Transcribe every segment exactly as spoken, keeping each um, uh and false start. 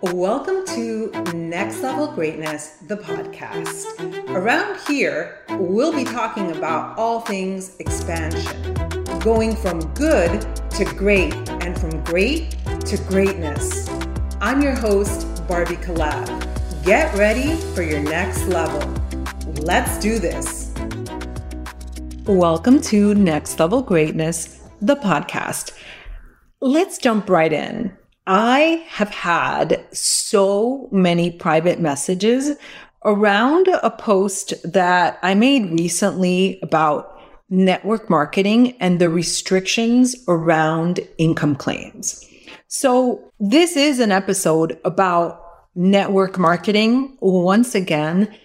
Welcome to Next Level Greatness, the podcast. Around here, we'll be talking about all things expansion, going from good to great and from great to greatness. I'm your host, Barbie Kalev. Get ready for your next level. Let's do this. Welcome to Next Level Greatness, the podcast. Let's jump right in. I have had so many private messages around a post that I made recently about network marketing and the restrictions around income claims. So this is an episode about network marketing once again.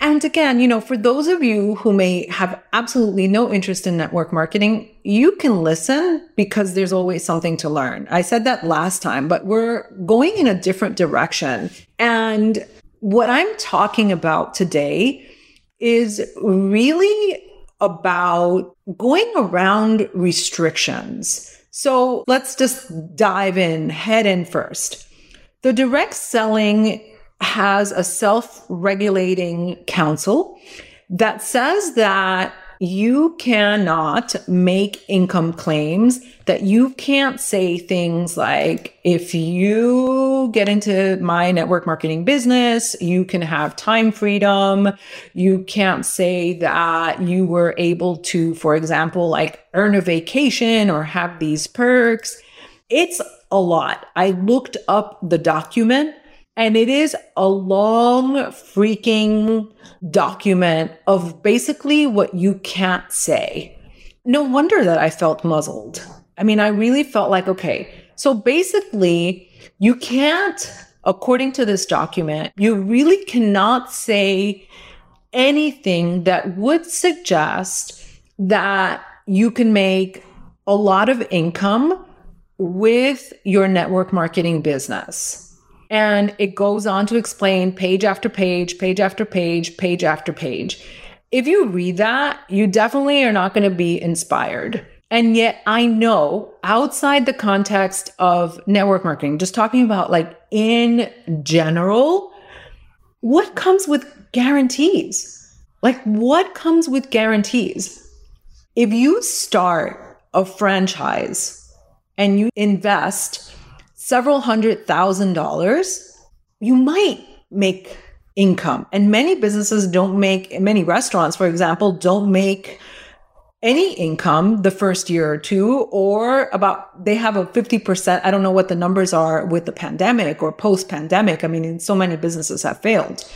And again, you know, for those of you who may have absolutely no interest in network marketing, you can listen because there's always something to learn. I said that last time, but we're going in a different direction. And what I'm talking about today is really about going around restrictions. So let's just dive in head in first. The direct selling has a self-regulating council that says that you cannot make income claims, that you can't say things like, if you get into my network marketing business, you can have time freedom. You can't say that you were able to, for example, like earn a vacation or have these perks. It's a lot. I looked up the document and it is a long freaking document of basically what you can't say. No wonder that I felt muzzled. I mean, I really felt like, okay, so basically you can't, according to this document, you really cannot say anything that would suggest that you can make a lot of income with your network marketing business. And it goes on to explain page after page, page after page, page after page. If you read that, you definitely are not going to be inspired. And yet I know outside the context of network marketing, just talking about like in general, what comes with guarantees? Like what comes with guarantees? If you start a franchise and you invest several hundred thousand dollars, you might make income. And many businesses don't make, many restaurants, for example, don't make any income the first year or two, or about, they have a fifty percent, I don't know what the numbers are with the pandemic or post-pandemic. I mean, so many businesses have failed.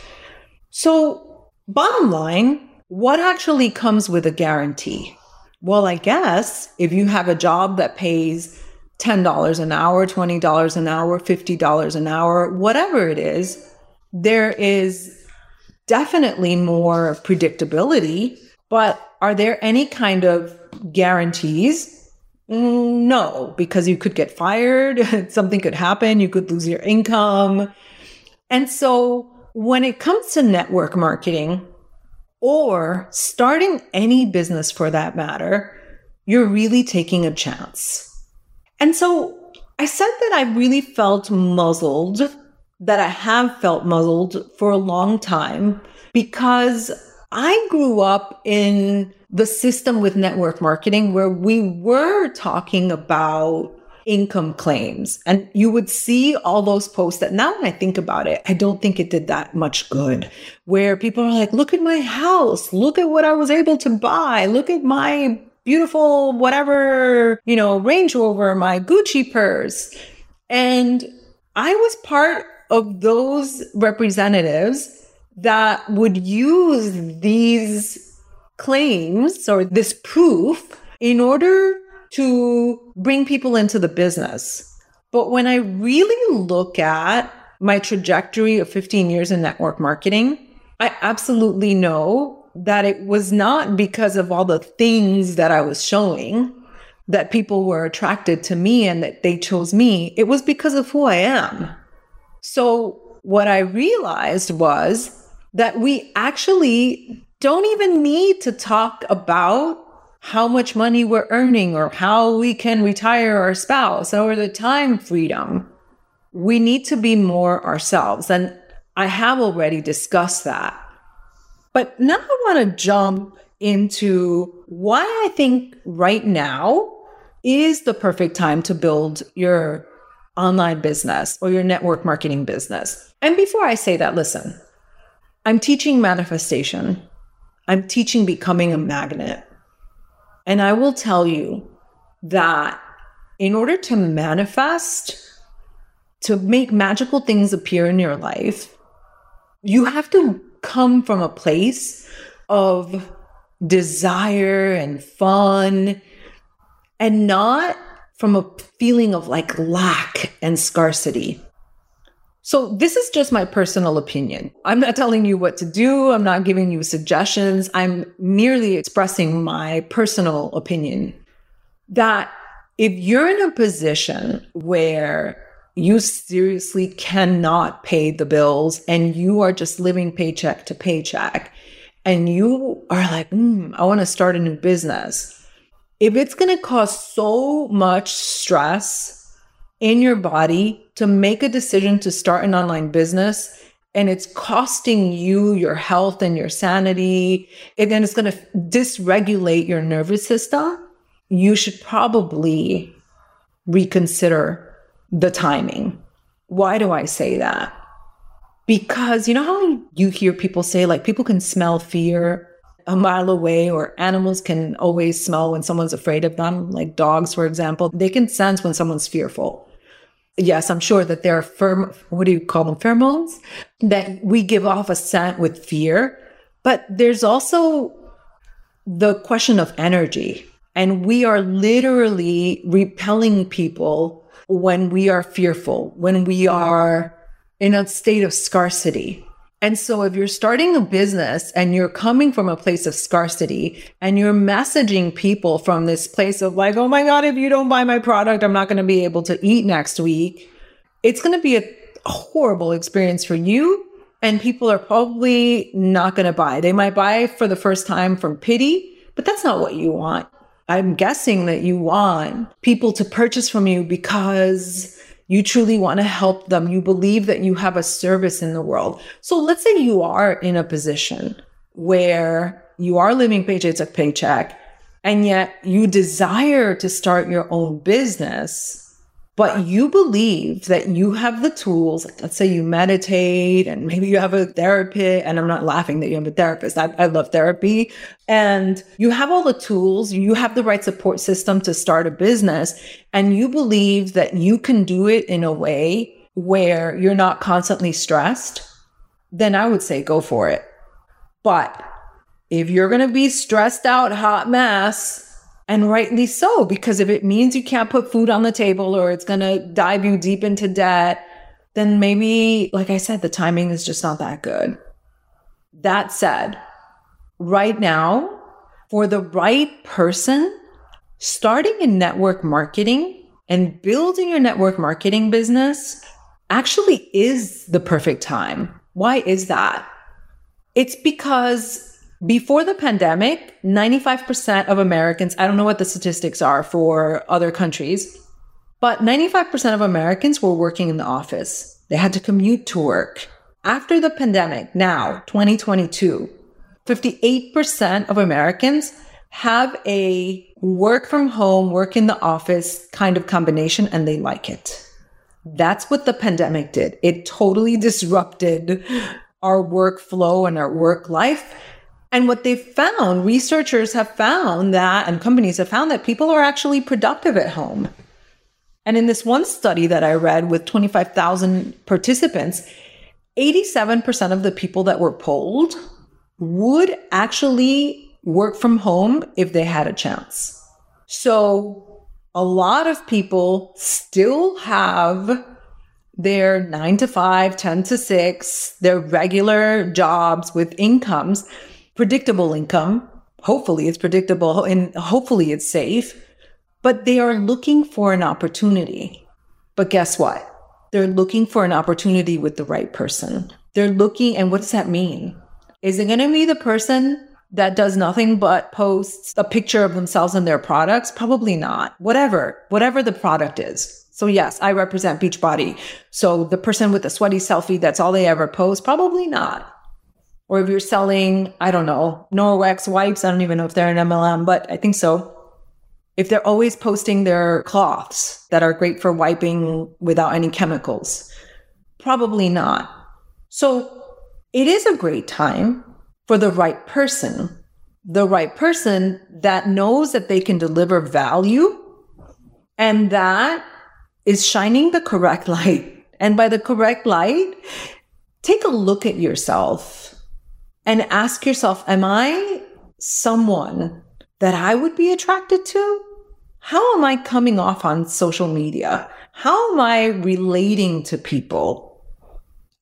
So bottom line, what actually comes with a guarantee? Well, I guess if you have a job that pays ten dollars an hour, twenty dollars an hour, fifty dollars an hour, whatever it is, there is definitely more predictability. But are there any kind of guarantees? No, because you could get fired, something could happen, you could lose your income. And so when it comes to network marketing or starting any business for that matter, you're really taking a chance. And so I said that I really felt muzzled, that I have felt muzzled for a long time, because I grew up in the system with network marketing where we were talking about income claims. And you would see all those posts that now when I think about it, I don't think it did that much good, where people are like, look at my house, look at what I was able to buy, look at my beautiful, whatever, you know, Range Rover, my Gucci purse. And I was part of those representatives that would use these claims or this proof in order to bring people into the business. But when I really look at my trajectory of fifteen years in network marketing, I absolutely know that it was not because of all the things that I was showing that people were attracted to me and that they chose me. It was because of who I am. So what I realized was that we actually don't even need to talk about how much money we're earning or how we can retire our spouse or the time freedom. we need to be more ourselves. And I have already discussed that. But now I want to jump into why I think right now is the perfect time to build your online business or your network marketing business. And before I say that, listen, I'm teaching manifestation. I'm teaching becoming a magnet. And I will tell you that in order to manifest, to make magical things appear in your life, you have to come from a place of desire and fun and not from a feeling of like lack and scarcity. So this is just my personal opinion. I'm not telling you what to do. I'm not giving you suggestions. I'm merely expressing my personal opinion that if you're in a position where you seriously cannot pay the bills and you are just living paycheck to paycheck and you are like, mm, I want to start a new business. If it's going to cause so much stress in your body to make a decision to start an online business, and it's costing you your health and your sanity, and then it's going to dysregulate your nervous system, you should probably reconsider the timing. Why do I say that? Because you know how you hear people say, like, people can smell fear a mile away, or animals can always smell when someone's afraid of them, like dogs, for example. They can sense when someone's fearful. Yes, I'm sure that there are, pherm- what do you call them, pheromones, that we give off a scent with fear. But there's also the question of energy. And we are literally repelling people when we are fearful, when we are in a state of scarcity. And so if you're starting a business and you're coming from a place of scarcity and you're messaging people from this place of like, oh my God, if you don't buy my product, I'm not going to be able to eat next week. It's going to be a horrible experience for you. And people are probably not going to buy. They might buy for the first time from pity, but that's not what you want. I'm guessing that you want people to purchase from you because you truly want to help them. You believe that you have a service in the world. So let's say you are in a position where you are living paycheck to paycheck, and yet you desire to start your own business, but you believe that you have the tools. Let's say you meditate and maybe you have a therapist, and I'm not laughing that you have a therapist. I, I love therapy. And you have all the tools, you have the right support system to start a business, and you believe that you can do it in a way where you're not constantly stressed, then I would say go for it. But if you're going to be stressed out, hot mess, and rightly so, because if it means you can't put food on the table or it's going to dive you deep into debt, then maybe, like I said, the timing is just not that good. That said, right now, for the right person, starting in network marketing and building your network marketing business actually is the perfect time. Why is that? It's because before the pandemic, ninety-five percent of Americans, I don't know what the statistics are for other countries, but ninety-five percent of Americans were working in the office. They had to commute to work. After the pandemic, now twenty twenty-two, fifty-eight percent of Americans have a work from home, work in the office kind of combination, and they like it. That's what the pandemic did. It totally disrupted our workflow and our work life. And what they found, researchers have found that, and companies have found that people are actually productive at home. And in this one study that I read with twenty-five thousand participants, eighty-seven percent of the people that were polled would actually work from home if they had a chance. So a lot of people still have their nine to five, ten to six, their regular jobs with incomes, predictable income. Hopefully it's predictable and hopefully it's safe, but they are looking for an opportunity. But guess what? They're looking for an opportunity with the right person. They're looking, and what does that mean? Is it going to be the person that does nothing but posts a picture of themselves and their products? Probably not. Whatever, whatever the product is. So yes, I represent Beachbody. So the person with a sweaty selfie, that's all they ever post? Probably not. Or if you're selling, I don't know, Norwex wipes, I don't even know if they're an M L M, but I think so. If they're always posting their cloths that are great for wiping without any chemicals, probably not. So it is a great time for the right person, the right person that knows that they can deliver value and that is shining the correct light. And by the correct light, take a look at yourself and ask yourself, am I someone that I would be attracted to? How am I coming off on social media? How am I relating to people?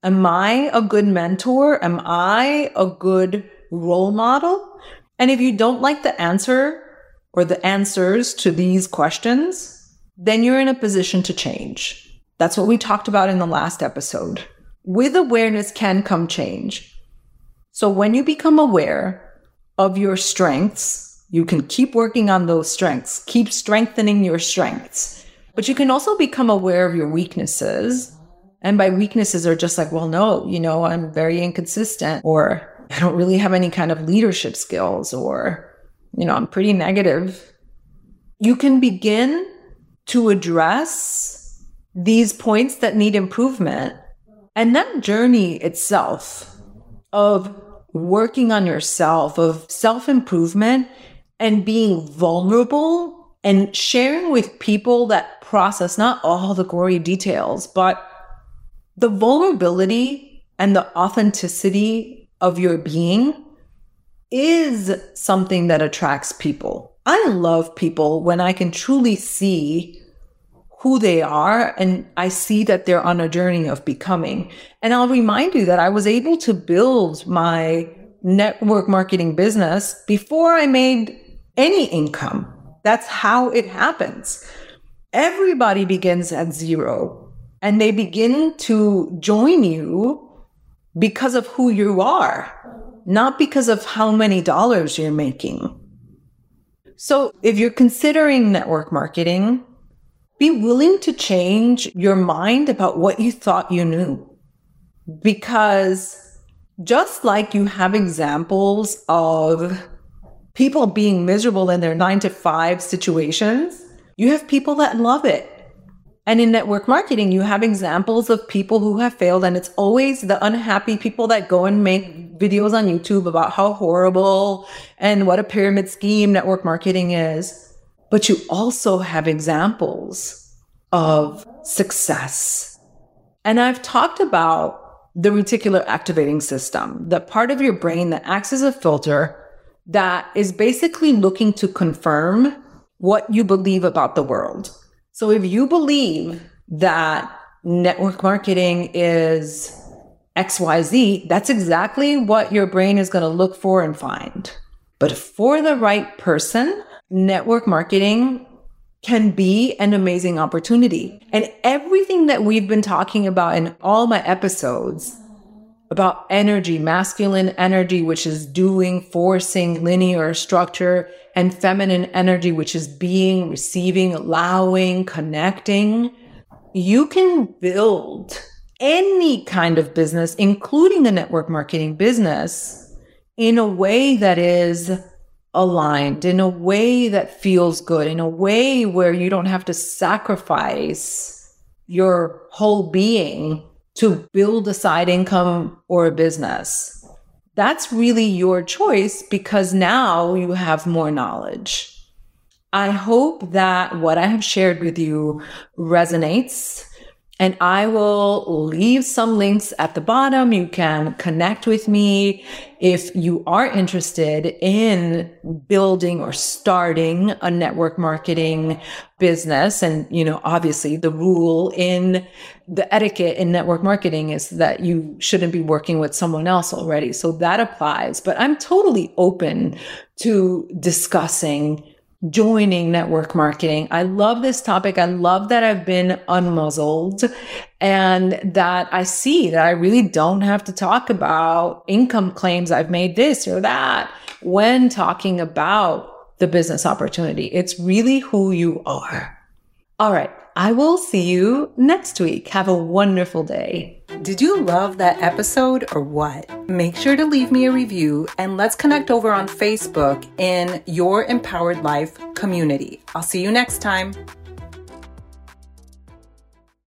Am I a good mentor? Am I a good role model? And if you don't like the answer or the answers to these questions, then you're in a position to change. That's what we talked about in the last episode. With awareness can come change. So when you become aware of your strengths, you can keep working on those strengths, keep strengthening your strengths, but you can also become aware of your weaknesses. And by weaknesses are just like, well, no, you know, I'm very inconsistent, or I don't really have any kind of leadership skills, or, you know, I'm pretty negative. You can begin to address these points that need improvement. And that journey itself of working on yourself, of self-improvement and being vulnerable and sharing with people that process, not all the gory details, but the vulnerability and the authenticity of your being is something that attracts people. I love people when I can truly see who they are and I see that they're on a journey of becoming. And I'll remind you that I was able to build my network marketing business before I made any income. That's how it happens. Everybody begins at zero and they begin to join you because of who you are, not because of how many dollars you're making. So if you're considering network marketing, be willing to change your mind about what you thought you knew. Because just like you have examples of people being miserable in their nine to five situations, you have people that love it. And in network marketing, you have examples of people who have failed, and it's always the unhappy people that go and make videos on YouTube about how horrible and what a pyramid scheme network marketing is. But you also have examples of success. And I've talked about the reticular activating system, the part of your brain that acts as a filter that is basically looking to confirm what you believe about the world. So if you believe that network marketing is X Y Z, that's exactly what your brain is going to look for and find. But for the right person, network marketing can be an amazing opportunity. And everything that we've been talking about in all my episodes about energy, masculine energy, which is doing, forcing, linear structure, and feminine energy, which is being, receiving, allowing, connecting. You can build any kind of business, including a network marketing business, in a way that is aligned, in a way that feels good, in a way where you don't have to sacrifice your whole being to build a side income or a business. That's really your choice because now you have more knowledge. I hope that what I have shared with you resonates, and I will leave some links at the bottom. You can connect with me if you are interested in building or starting a network marketing business. And, you know, obviously the rule in the etiquette in network marketing is that you shouldn't be working with someone else already. So that applies, but I'm totally open to discussing joining network marketing. I love this topic. I love that I've been unmuzzled and that I see that I really don't have to talk about income claims. I've made this or that when talking about the business opportunity. It's really who you are. All right. I will see you next week. Have a wonderful day. Did you love that episode or what? Make sure to leave me a review and let's connect over on Facebook in Your Empowered Life Community. I'll see you next time.